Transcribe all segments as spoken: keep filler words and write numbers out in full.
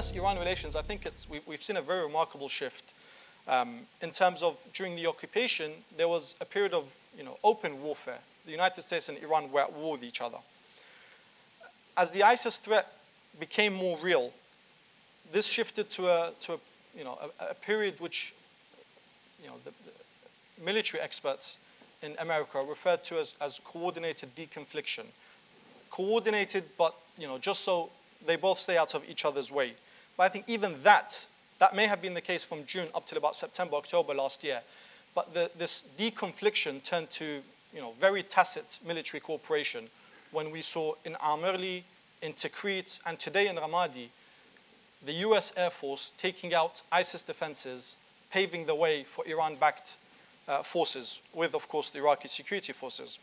U S Iran relations, I think it's, we, we've seen a very remarkable shift um, in terms of during the occupation, there was a period of you know, open warfare. The United States and Iran were at war with each other. As the ISIS threat became more real, this shifted to a, to a, you know, a, a period which you know, the, the military experts in America referred to as, as coordinated deconfliction. Coordinated, but you know, just so they both stay out of each other's way. But I think even that, that may have been the case from June up till about September, October last year. But the, this deconfliction turned to you know, very tacit military cooperation when we saw in Amirli, in Tikrit, and today in Ramadi, the U S Air Force taking out ISIS defenses, paving the way for Iran-backed uh, forces with, of course, the Iraqi security forces.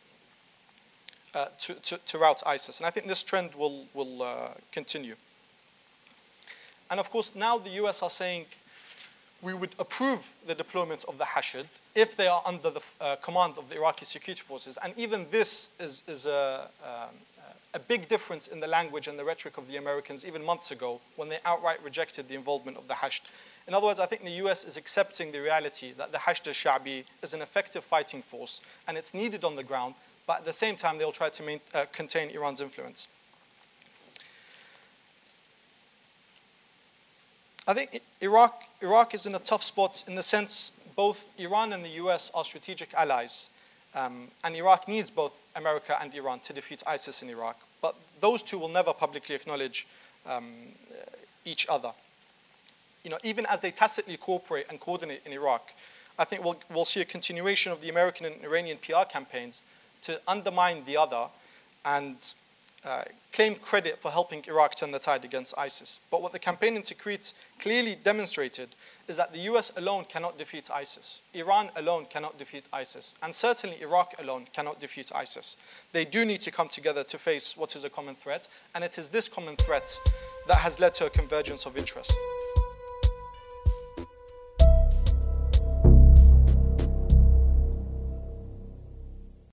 Uh, to, to, to rout ISIS. And I think this trend will, will uh, continue. And of course, now the U S are saying we would approve the deployment of the Hashd if they are under the uh, command of the Iraqi security forces. And even this is, is a, um, a big difference in the language and the rhetoric of the Americans even months ago when they outright rejected the involvement of the Hashd. In other words, I think the U S is accepting the reality that the Hashd al-Shaabi is an effective fighting force and it's needed on the ground, but at the same time, they'll try to main, uh, contain Iran's influence. I think Iraq, Iraq is in a tough spot in the sense both Iran and the U S are strategic allies, um, and Iraq needs both America and Iran to defeat ISIS in Iraq, but those two will never publicly acknowledge um, each other. You know, even as they tacitly cooperate and coordinate in Iraq, I think we'll, we'll see a continuation of the American and Iranian P R campaigns to undermine the other and uh, claim credit for helping Iraq turn the tide against ISIS. But what the campaign in Tikrit clearly demonstrated is that the U S alone cannot defeat ISIS. Iran alone cannot defeat ISIS. And certainly Iraq alone cannot defeat ISIS. They do need to come together to face what is a common threat. And it is this common threat that has led to a convergence of interest.